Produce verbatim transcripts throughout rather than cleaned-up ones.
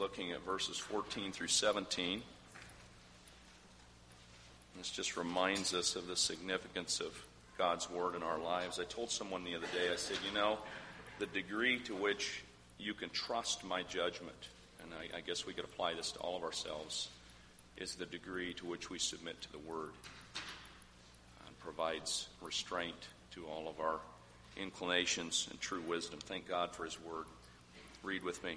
looking at verses fourteen through seventeen. This just reminds us of the significance of God's word in our lives. I told someone the other day, I said, you know, the degree to which you can trust my judgment, and I, I guess we could apply this to all of ourselves, is the degree to which we submit to the word. And provides restraint to all of our inclinations and true wisdom. Thank God for his word. Read with me.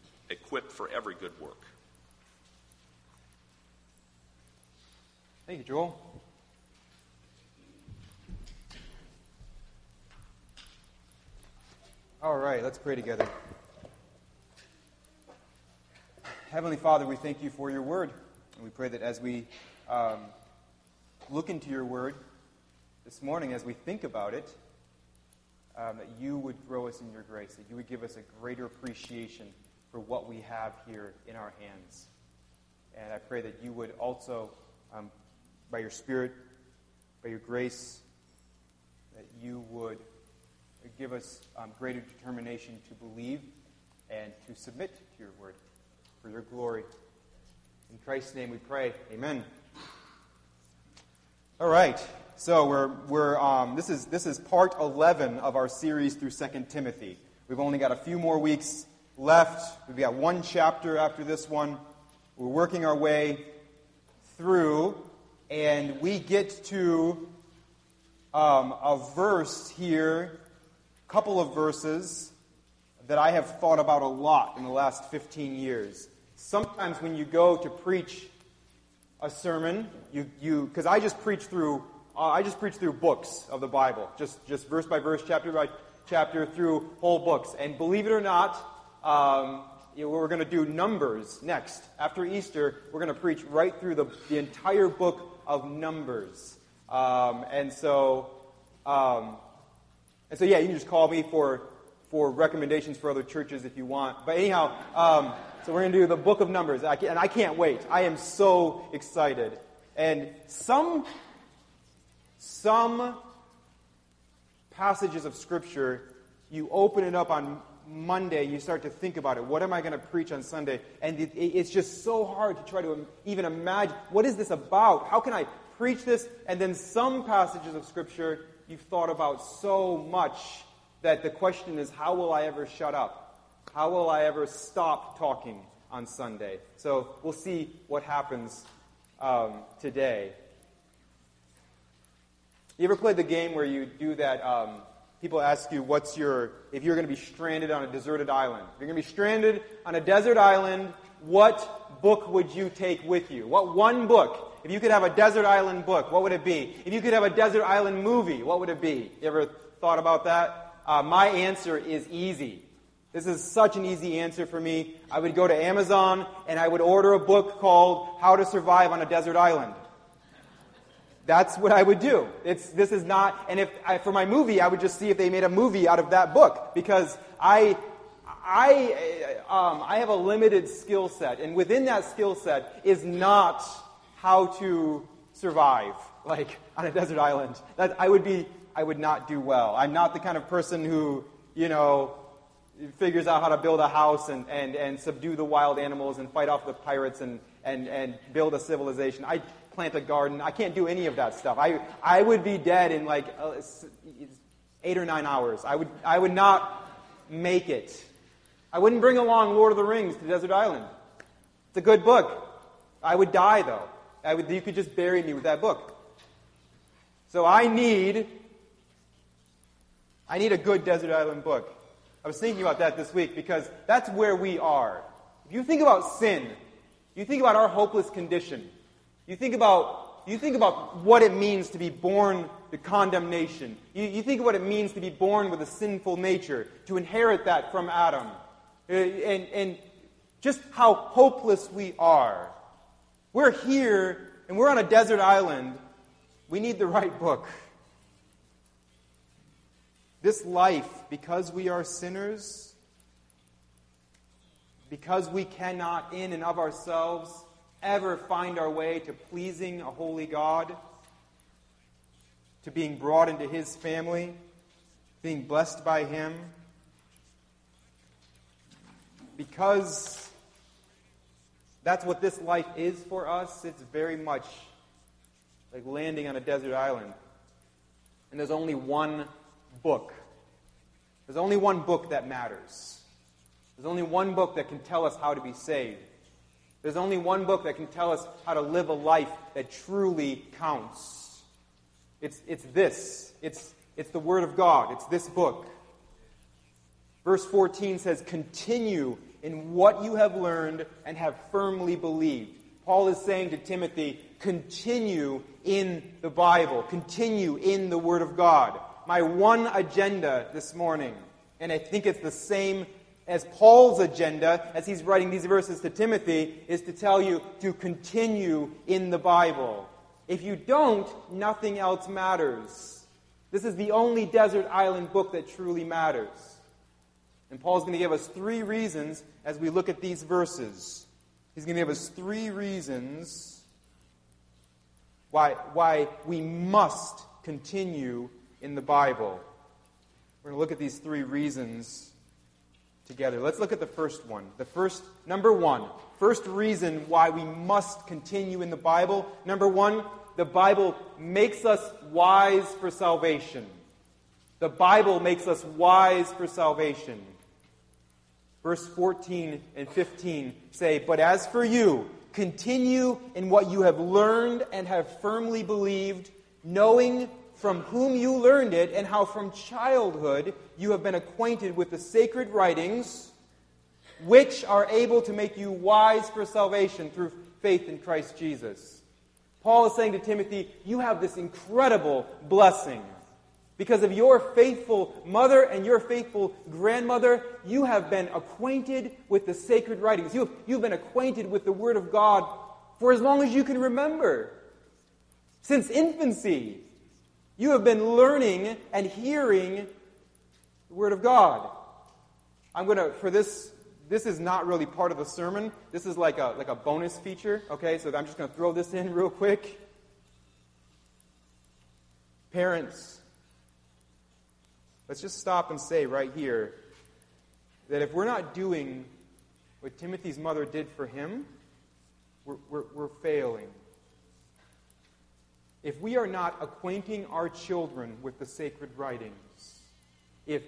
equipped for every good work. Thank you, Joel. All right, let's pray together. Heavenly Father, we thank you for your word. And we pray that as we um, look into your word this morning, as we think about it, um, that you would grow us in your grace, that you would give us a greater appreciation for what we have here in our hands. And I pray that you would also, um, by your Spirit, by your grace, that you would give us um, greater determination to believe and to submit to your word for your glory. In Christ's name we pray. Amen. All right. So we're we're um, this is this is part eleven of our series through Second Timothy. We've only got a few more weeks left. We've got one chapter after this one. We're working our way through, and we get to um, a verse here. Couple of verses that I have thought about a lot in the last fifteen years. Sometimes when you go to preach a sermon, you you because I just preach through uh, I just preach through books of the Bible, just just verse by verse, chapter by chapter, through whole books. And believe it or not, um, you know, we're going to do Numbers next after Easter. We're going to preach right through the the entire book of Numbers, um, and so. Um, And so, yeah, you can just call me for for recommendations for other churches if you want. But anyhow, um, so we're going to do the book of Numbers. I can, and I can't wait. I am so excited. And some, some passages of Scripture, you open it up on Monday, you start to think about it. What am I going to preach on Sunday? And it, it's just so hard to try to even imagine, what is this about? How can I preach this? And then some passages of Scripture you've thought about so much that the question is, how will I ever shut up? How will I ever stop talking on Sunday? So we'll see what happens um, today. You ever played the game where you do that? Um, people ask you, what's your, if you're going to be stranded on a deserted island. If you're going to be stranded on a desert island, what book would you take with you? What one book? If you could have a desert island book, what would it be? If you could have a desert island movie, what would it be? You ever thought about that? Uh, my answer is easy. This is such an easy answer for me. I would go to Amazon, and I would order a book called How to Survive on a Desert Island. That's what I would do. It's This is not... And if I, for my movie, I would just see if they made a movie out of that book, because I... I, um, I have a limited skill set, and within that skill set is not how to survive, like, on a desert island. That I would be, I would not do well. I'm not the kind of person who, you know, figures out how to build a house and, and, and subdue the wild animals and fight off the pirates and, and, and build a civilization. I plant a garden. I can't do any of that stuff. I I would be dead in, like, uh, eight or nine hours. I would I would not make it. I wouldn't bring along Lord of the Rings to Desert Island. It's a good book. I would die, though. I would, you could just bury me with that book. So I need, I need a good desert island book. I was thinking about that this week because that's where we are. If you think about sin, you think about our hopeless condition. You think about, you think about what it means to be born to condemnation. You, you think of what it means to be born with a sinful nature, to inherit that from Adam, and and just how hopeless we are. We're here, and we're on a desert island. We need the right book. This life, because we are sinners, because we cannot in and of ourselves ever find our way to pleasing a holy God, to being brought into His family, being blessed by Him, because that's what this life is for us, it's very much like landing on a desert island. And there's only one book. There's only one book that matters. There's only one book that can tell us how to be saved. There's only one book that can tell us how to live a life that truly counts. It's, it's this. It's, it's the Word of God. It's this book. Verse fourteen says, continue in what you have learned and have firmly believed. Paul is saying to Timothy, continue in the Bible. Continue in the Word of God. My one agenda this morning, and I think it's the same as Paul's agenda as he's writing these verses to Timothy, is to tell you to continue in the Bible. If you don't, nothing else matters. This is the only desert island book that truly matters. And Paul's going to give us three reasons as we look at these verses. He's going to give us three reasons why, why we must continue in the Bible. We're going to look at these three reasons together. Let's look at the first one. The first, number one, first reason why we must continue in the Bible. Number one, the Bible makes us wise for salvation. The Bible makes us wise for salvation. Verse fourteen and fifteen say, but as for you, continue in what you have learned and have firmly believed, knowing from whom you learned it and how from childhood you have been acquainted with the sacred writings, which are able to make you wise for salvation through faith in Christ Jesus. Paul is saying to Timothy, you have this incredible blessing. Because of your faithful mother and your faithful grandmother, you have been acquainted with the sacred writings. You have, you've been acquainted with the Word of God for as long as you can remember. Since infancy, you have been learning and hearing the Word of God. I'm going to, for this, this is not really part of the sermon. This is like a, like a bonus feature, okay? So I'm just going to throw this in real quick. Parents, let's just stop and say right here that if we're not doing what Timothy's mother did for him, we're, we're, we're failing. If we are not acquainting our children with the sacred writings, if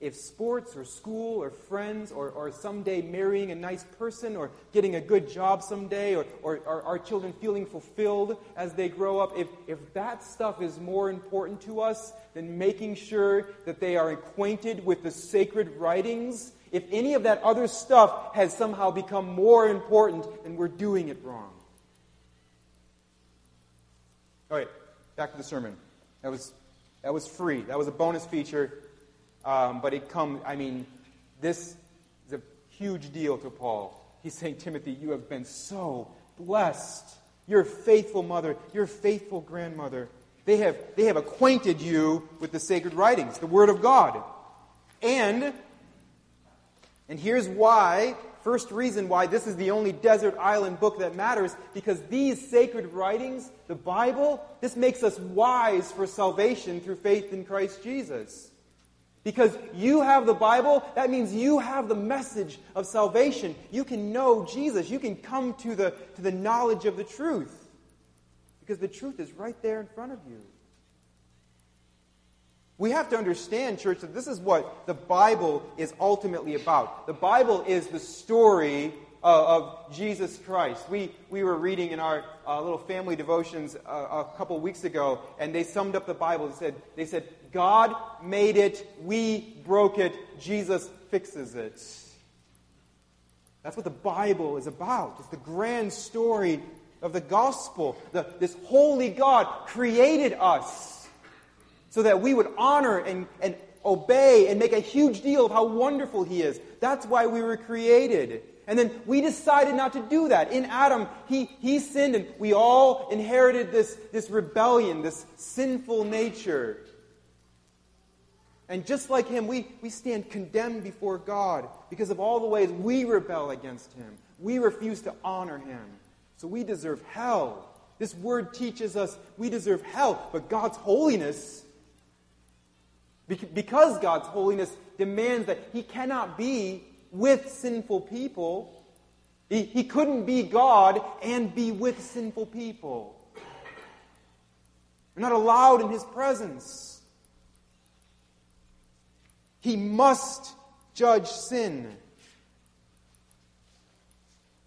if sports or school or friends or, or someday marrying a nice person or getting a good job someday or, or, or our children feeling fulfilled as they grow up, if, if that stuff is more important to us than making sure that they are acquainted with the sacred writings, if any of that other stuff has somehow become more important, then we're doing it wrong. All right, back to the sermon. That was, that was free. That was a bonus feature. Um, but it comes, I mean, this is a huge deal to Paul. He's saying, Timothy, you have been so blessed. Your faithful mother, your faithful grandmother, they have, they have acquainted you with the sacred writings, the Word of God. And, and here's why, first reason why this is the only desert island book that matters, because these sacred writings, the Bible, this makes us wise for salvation through faith in Christ Jesus. Because you have the Bible, that means you have the message of salvation. You can know Jesus. You can come to the, to the knowledge of the truth. Because the truth is right there in front of you. We have to understand, church, that this is what the Bible is ultimately about. The Bible is the story of, of Jesus Christ. We, we were reading in our uh, little family devotions uh, a couple weeks ago, and they summed up the Bible. They said, they said, God made it, we broke it, Jesus fixes it. That's what the Bible is about. It's the grand story of the gospel. The, this holy God created us so that we would honor and, and obey and make a huge deal of how wonderful he is. That's why we were created. And then we decided not to do that. In Adam, he, he sinned, and we all inherited this, this rebellion, this sinful nature. And just like him, we, we stand condemned before God because of all the ways we rebel against him. We refuse to honor him. So we deserve hell. This word teaches us we deserve hell, but God's holiness, because God's holiness demands that he cannot be with sinful people. He, he couldn't be God and be with sinful people. We're not allowed in his presence. He must judge sin.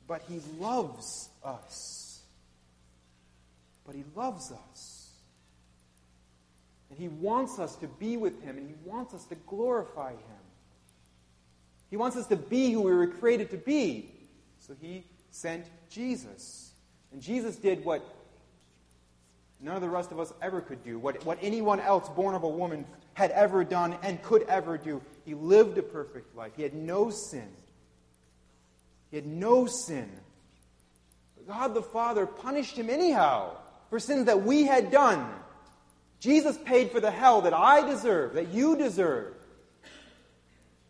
But he loves us. But he loves us. And he wants us to be with him, and he wants us to glorify him. He wants us to be who we were created to be. So he sent Jesus. And Jesus did what none of the rest of us ever could do, what, what anyone else born of a woman had ever done and could ever do. He lived a perfect life. He had no sin. He had no sin. But God the Father punished him anyhow for sins that we had done. Jesus paid for the hell that I deserve, that you deserve.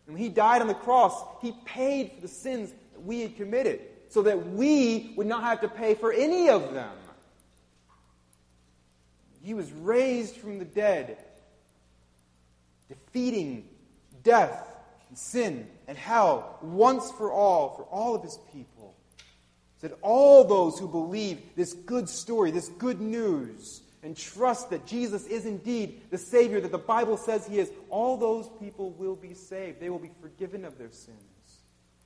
And when he died on the cross, he paid for the sins that we had committed so that we would not have to pay for any of them. He was raised from the dead, defeating death and sin and hell once for all, for all of his people. So that all those who believe this good story, this good news, and trust that Jesus is indeed the Savior that the Bible says he is, all those people will be saved. They will be forgiven of their sins.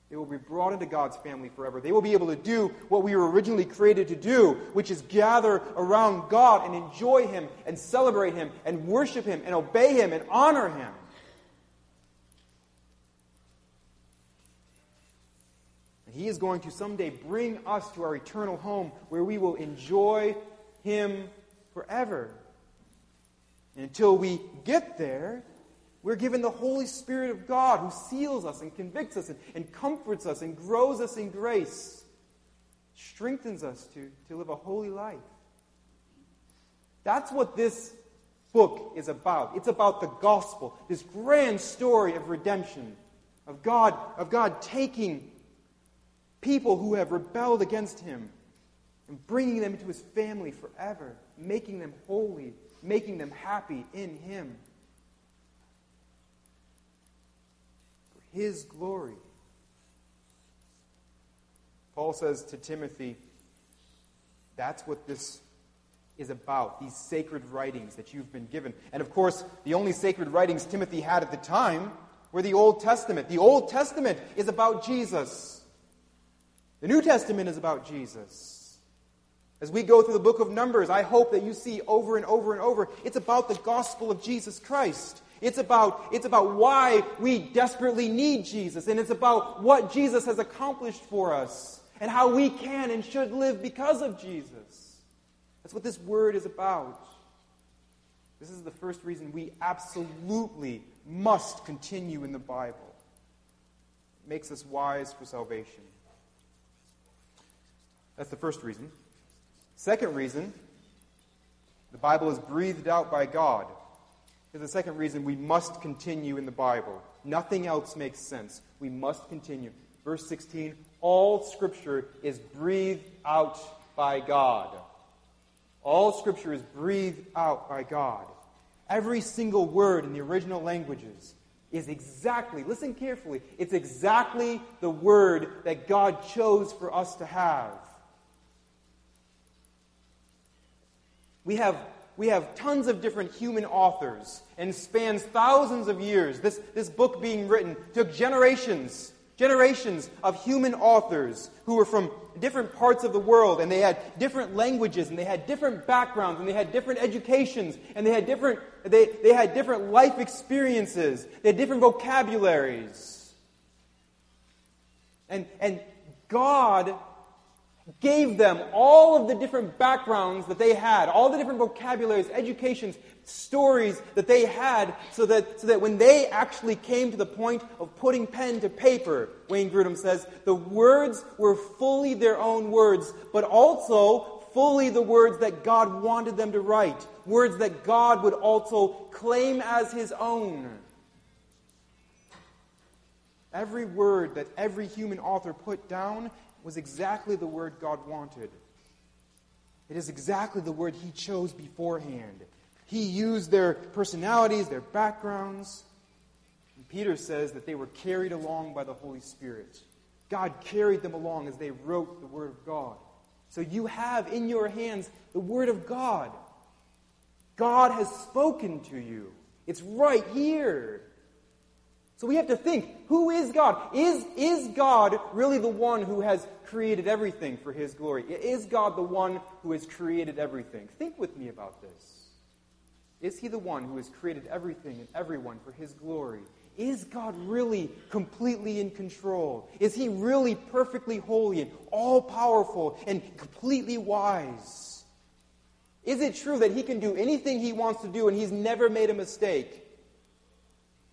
They will be brought into God's family forever. They will be able to do what we were originally created to do, which is gather around God and enjoy him and celebrate him and worship him and obey him and honor him. And he is going to someday bring us to our eternal home where we will enjoy him forever. And until we get there, we're given the Holy Spirit of God who seals us and convicts us and, and comforts us and grows us in grace, strengthens us to, to live a holy life. That's what this book is about. It's about the gospel, this grand story of redemption, of God, of God taking people who have rebelled against him and bringing them into his family forever, making them holy, making them happy in him. For his glory. Paul says to Timothy, that's what this is about, these sacred writings that you've been given. And of course, the only sacred writings Timothy had at the time were the Old Testament. The Old Testament is about Jesus. The New Testament is about Jesus. As we go through the book of Numbers, I hope that you see over and over and over, it's about the gospel of Jesus Christ. It's about, it's about why we desperately need Jesus. And it's about what Jesus has accomplished for us. And how we can and should live because of Jesus. That's what this word is about. This is the first reason we absolutely must continue in the Bible. It makes us wise for salvation. That's the first reason. Second reason, the Bible is breathed out by God. Here's the second reason we must continue in the Bible. Nothing else makes sense. We must continue. Verse sixteen, all Scripture is breathed out by God. All Scripture is breathed out by God. Every single word in the original languages is exactly, listen carefully, it's exactly the word that God chose for us to have. We have, we have tons of different human authors and spans thousands of years. This, this book being written took generations, generations of human authors who were from different parts of the world, and they had different languages, and they had different backgrounds, and they had different educations, and they had different, they, they had different life experiences. They had different vocabularies. And, and God gave them all of the different backgrounds that they had, all the different vocabularies, educations, stories that they had, so that so that when they actually came to the point of putting pen to paper, Wayne Grudem says, the words were fully their own words, but also fully the words that God wanted them to write, words that God would also claim as His own. Every word that every human author put down was exactly the word God wanted. It is exactly the word He chose beforehand. He used their personalities, their backgrounds. And Peter says that they were carried along by the Holy Spirit. God carried them along as they wrote the Word of God. So you have in your hands the Word of God. God has spoken to you. It's right here. So we have to think, who is God? Is, is God really the one who has created everything for His glory? Is God the one who has created everything? Think with me about this. Is He the one who has created everything and everyone for His glory? Is God really completely in control? Is He really perfectly holy and all-powerful and completely wise? Is it true that He can do anything He wants to do and He's never made a mistake?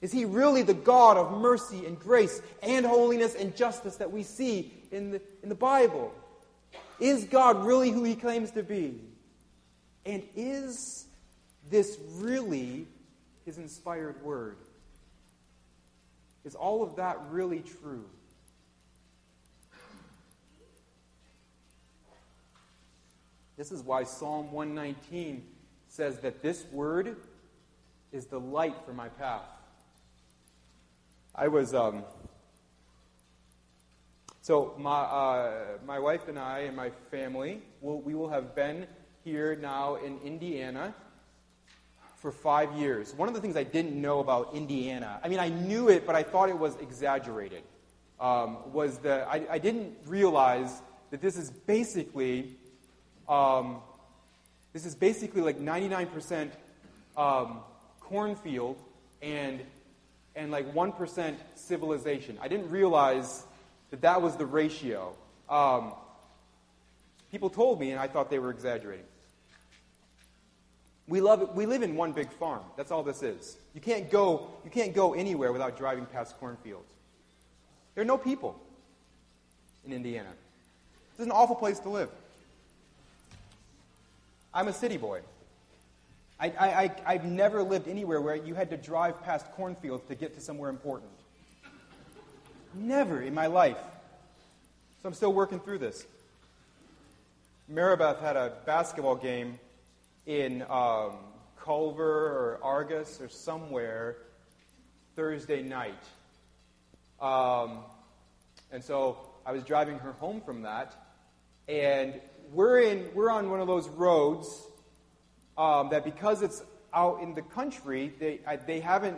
Is He really the God of mercy and grace and holiness and justice that we see in the, in the Bible? Is God really who He claims to be? And is this really His inspired Word? Is all of that really true? This is why Psalm one nineteen says that this Word is the light for my path. I was, um, so my uh, my wife and I and my family, will, we will have been here now in Indiana for five years. One of the things I didn't know about Indiana, I mean, I knew it, but I thought it was exaggerated, um, was that I, I didn't realize that this is basically, um, this is basically like ninety-nine percent um, cornfield and and like one percent civilization. I didn't realize that that was the ratio. Um, people told me, and I thought they were exaggerating. We love it. We live in one big farm. That's all this is. You can't go, you can't go anywhere without driving past cornfields. There are no people in Indiana. This is an awful place to live. I'm a city boy. I, I, I, I've never lived anywhere where you had to drive past cornfields to get to somewhere important. Never in my life. So I'm still working through this. Maribeth had a basketball game in um, Culver or Argus or somewhere Thursday night. Um, and so I was driving her home from that, and we're in we're on one of those roads Um, that because it's out in the country, they I, they haven't,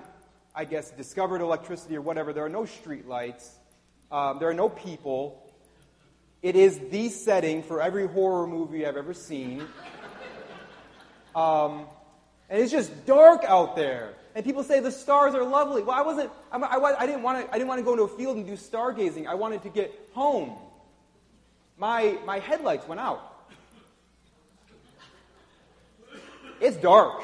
I guess, discovered electricity or whatever. There are no street lights. Um, there are no people. It is the setting for every horror movie I've ever seen. Um, and it's just dark out there. And people say the stars are lovely. Well, I wasn't. I, I, I didn't want to. I didn't want to go into a field and do stargazing. I wanted to get home. My my headlights went out. It's dark.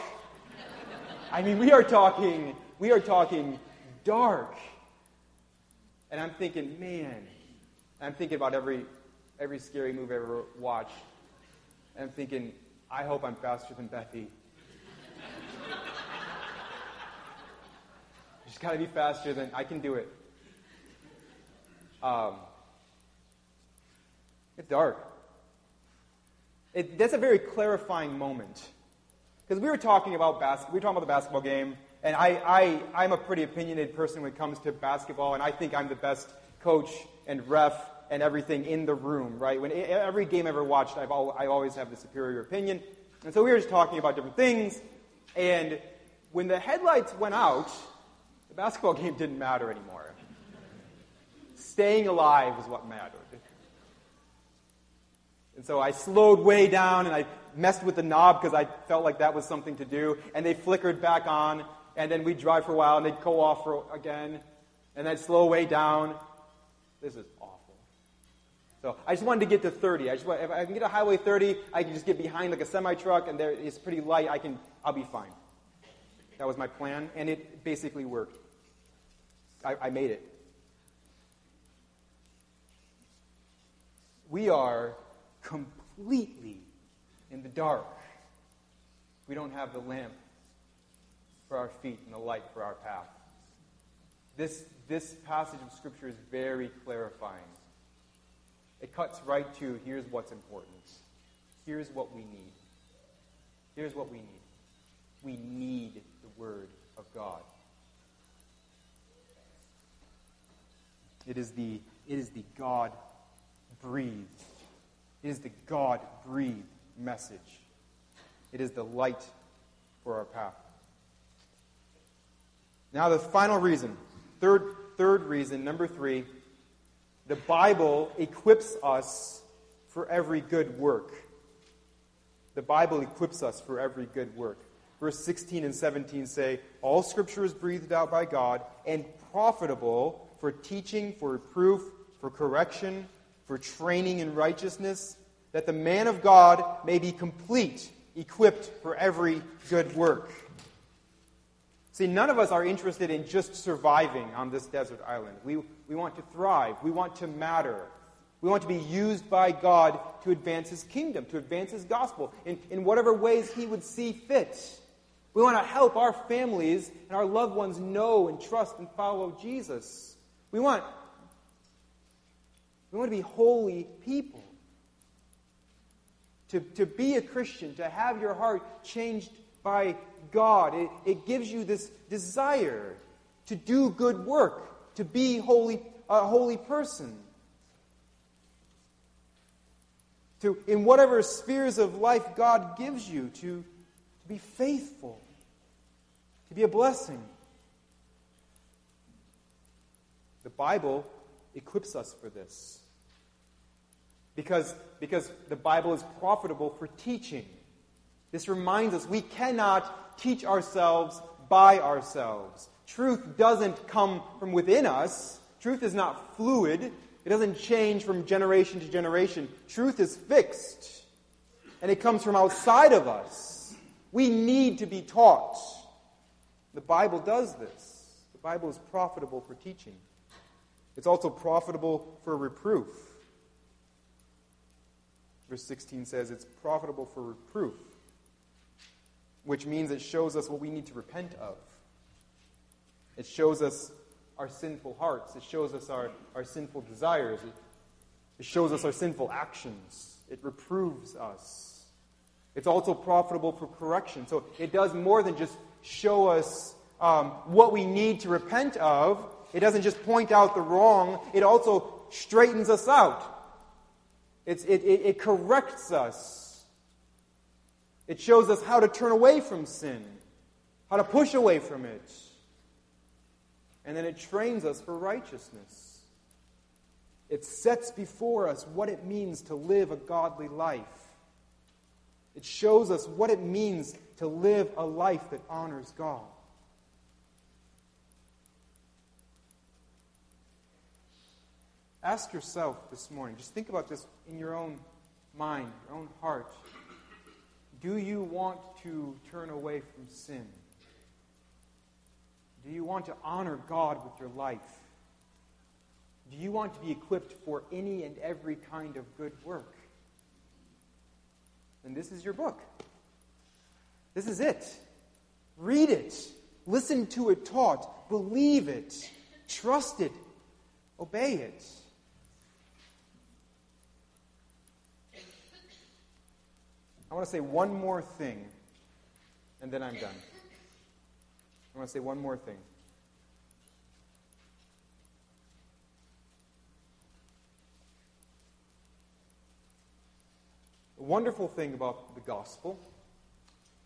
I mean, we are talking, we are talking dark. And I'm thinking, man, I'm thinking about every every scary movie I've ever watched. And I'm thinking, I hope I'm faster than Bethy. She's got to be faster than, I can do it. Um, it's dark. It, that's a very clarifying moment. Because we were talking about basketball, we were talking about the basketball game, and I, I, I'm a pretty opinionated person when it comes to basketball, and I think I'm the best coach and ref and everything in the room, right? When every game I ever watched, I've al- I always have the superior opinion. And so we were just talking about different things, and when the headlights went out, the basketball game didn't matter anymore. Staying alive was what mattered. And so I slowed way down, and I messed with the knob because I felt like that was something to do, and they flickered back on, and then we'd drive for a while, and they'd go off for again, and I'd slow way down. This is awful. So I just wanted to get to thirty. I just want, if I can get to Highway thirty, I can just get behind like a semi-truck, and there it's pretty light. I can, I'll be fine. That was my plan, and it basically worked. I, I made it. We are completely in the dark. We don't have the lamp for our feet and the light for our path. This this passage of Scripture is very clarifying. It cuts right to, here's what's important. Here's what we need. Here's what we need. We need the Word of God. It is the it is the God breathed. It is the God breathed message. It is the light for our path. Now the final reason, third third reason, number three, the Bible equips us for every good work. The Bible equips us for every good work. Verse sixteen and seventeen say, all Scripture is breathed out by God and profitable for teaching, for reproof, for correction, for training in righteousness, that the man of God may be complete, equipped for every good work. See, none of us are interested in just surviving on this desert island. We, we want to thrive. We want to matter. We want to be used by God to advance His kingdom, to advance His gospel, in, in whatever ways He would see fit. We want to help our families and our loved ones know and trust and follow Jesus. We want, we want to be holy people. To, to be a Christian, to have your heart changed by God, it, it gives you this desire to do good work, to be holy, a holy person. To, in whatever spheres of life God gives you, to, to be faithful, to be a blessing. The Bible equips us for this. Because, because the Bible is profitable for teaching. This reminds us we cannot teach ourselves by ourselves. Truth doesn't come from within us. Truth is not fluid. It doesn't change from generation to generation. Truth is fixed, and it comes from outside of us. We need to be taught. The Bible does this. The Bible is profitable for teaching. It's also profitable for reproof. Verse sixteen says it's profitable for reproof, which means it shows us what we need to repent of. It shows us our sinful hearts. It shows us our, our sinful desires. It, it shows us our sinful actions. It reproves us. It's also profitable for correction. So it does more than just show us um, what we need to repent of. It doesn't just point out the wrong. It also straightens us out. It's, it, it, it corrects us. It shows us how to turn away from sin, how to push away from it. And then it trains us for righteousness. It sets before us what it means to live a godly life. It shows us what it means to live a life that honors God. Ask yourself this morning, just think about this in your own mind, your own heart. Do you want to turn away from sin? Do you want to honor God with your life? Do you want to be equipped for any and every kind of good work? Then this is your book. This is it. Read it. Listen to it taught. Believe it. Trust it. Obey it. I want to say one more thing, and then I'm done. I want to say one more thing. The wonderful thing about the gospel,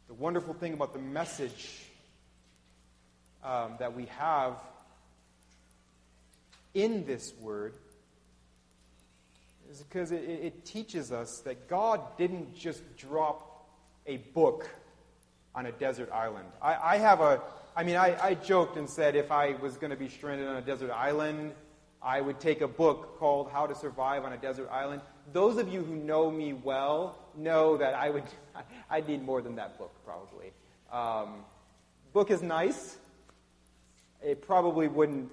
the wonderful thing about the message um, that we have in this word is because it, it teaches us that God didn't just drop a book on a desert island. I, I have a I mean, I, I joked and said if I was going to be stranded on a desert island, I would take a book called How to Survive on a Desert Island. Those of you who know me well know that I would, I'd need more than that book, probably. Um, book is nice. It probably wouldn't...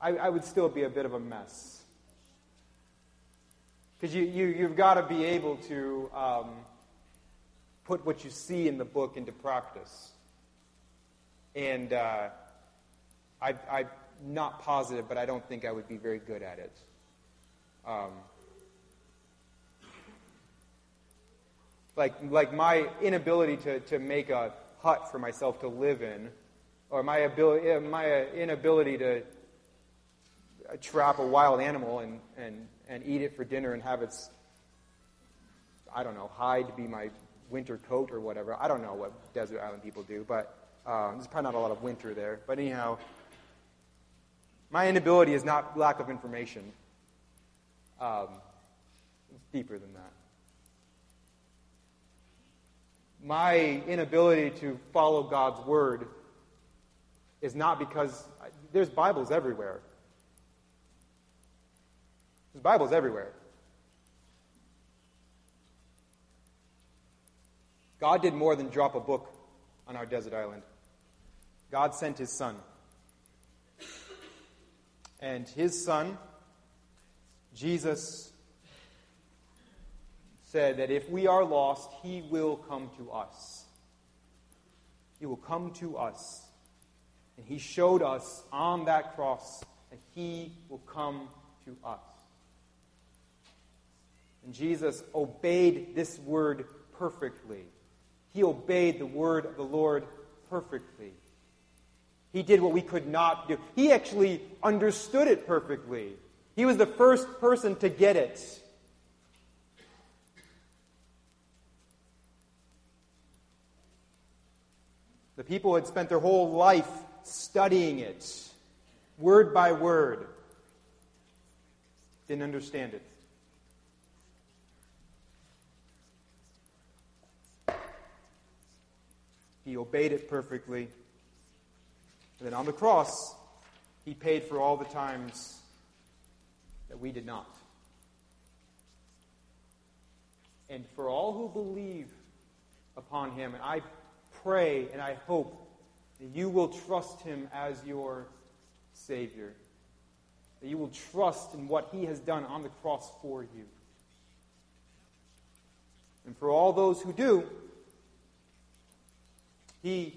I, I would still be a bit of a mess. Because you, you, you've got to be able to um, put what you see in the book into practice. And... Uh, I, I'm not positive, but I don't think I would be very good at it. Um, like, like my inability to, to make a hut for myself to live in, or my ability, my inability to trap a wild animal and, and, and eat it for dinner and have its, I don't know, hide be my winter coat or whatever. I don't know what desert island people do, but um, there's probably not a lot of winter there. But anyhow... My inability is not lack of information. Um, it's deeper than that. My inability to follow God's word is not because... I, there's Bibles everywhere. There's Bibles everywhere. God did more than drop a book on our desert island. God sent his son. And his son, Jesus, said that if we are lost, he will come to us. He will come to us. And he showed us on that cross that he will come to us. And Jesus obeyed this word perfectly. He obeyed the word of the Lord perfectly. He did what we could not do. He actually understood it perfectly. He was the first person to get it. The people had spent their whole life studying it, word by word. Didn't understand it. He obeyed it perfectly. And then on the cross, he paid for all the times that we did not. And for all who believe upon him, and I pray and I hope that you will trust him as your Savior. That you will trust in what he has done on the cross for you. And for all those who do, he...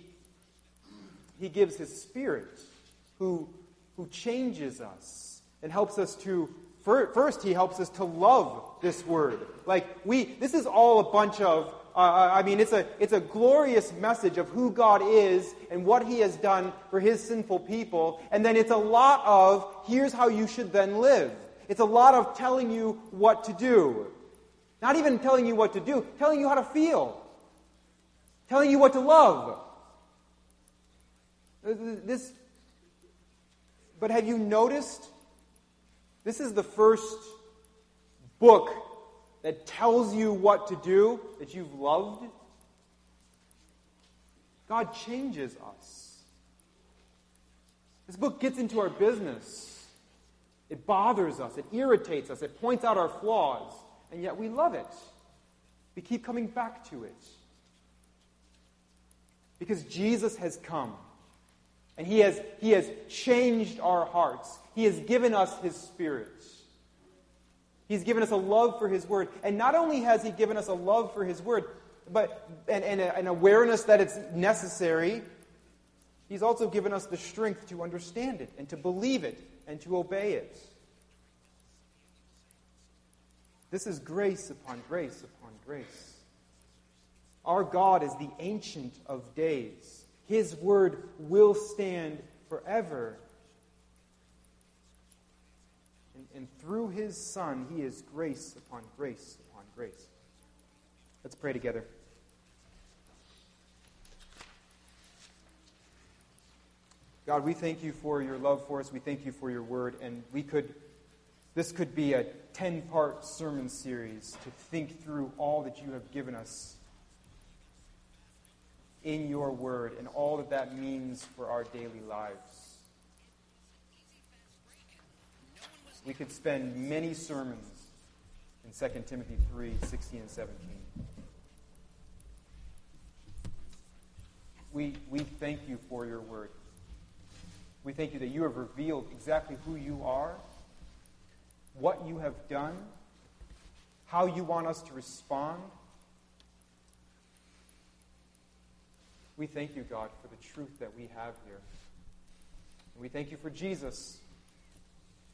He gives his Spirit who, who changes us and helps us to, first he helps us to love this word. Like we, this is all a bunch of, uh, I mean, it's a, it's a glorious message of who God is and what he has done for his sinful people. And then it's a lot of, here's how you should then live. It's a lot of telling you what to do. Not even telling you what to do, telling you how to feel. Telling you what to love. This, but have you noticed? This is the first book that tells you what to do that you've loved. God changes us. This book gets into our business. It bothers us. It irritates us. It points out our flaws. And yet we love it. We keep coming back to it. Because Jesus has come. And he has, he has changed our hearts. He has given us his Spirit. He's given us a love for his word. And not only has he given us a love for his word, but and, and a, an awareness that it's necessary, he's also given us the strength to understand it and to believe it and to obey it. This is grace upon grace upon grace. Our God is the Ancient of Days. His word will stand forever. And, and through his Son, he is grace upon grace upon grace. Let's pray together. God, we thank you for your love for us. We thank you for your word. And we could, this could be a ten-part sermon series to think through all that you have given us in your word and all that that means for our daily lives. We could spend many sermons in Second Timothy three, sixteen and seventeen. We, we thank you for your word. We thank you that you have revealed exactly who you are, what you have done, how you want us to respond. We thank you, God, for the truth that we have here. And we thank you for Jesus,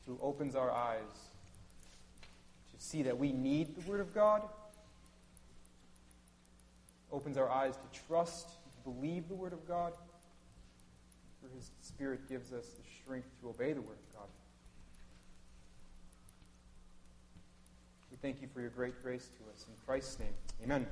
who opens our eyes to see that we need the Word of God, opens our eyes to trust, to believe the Word of God. Through His Spirit gives us the strength to obey the Word of God. We thank you for your great grace to us. In Christ's name, amen.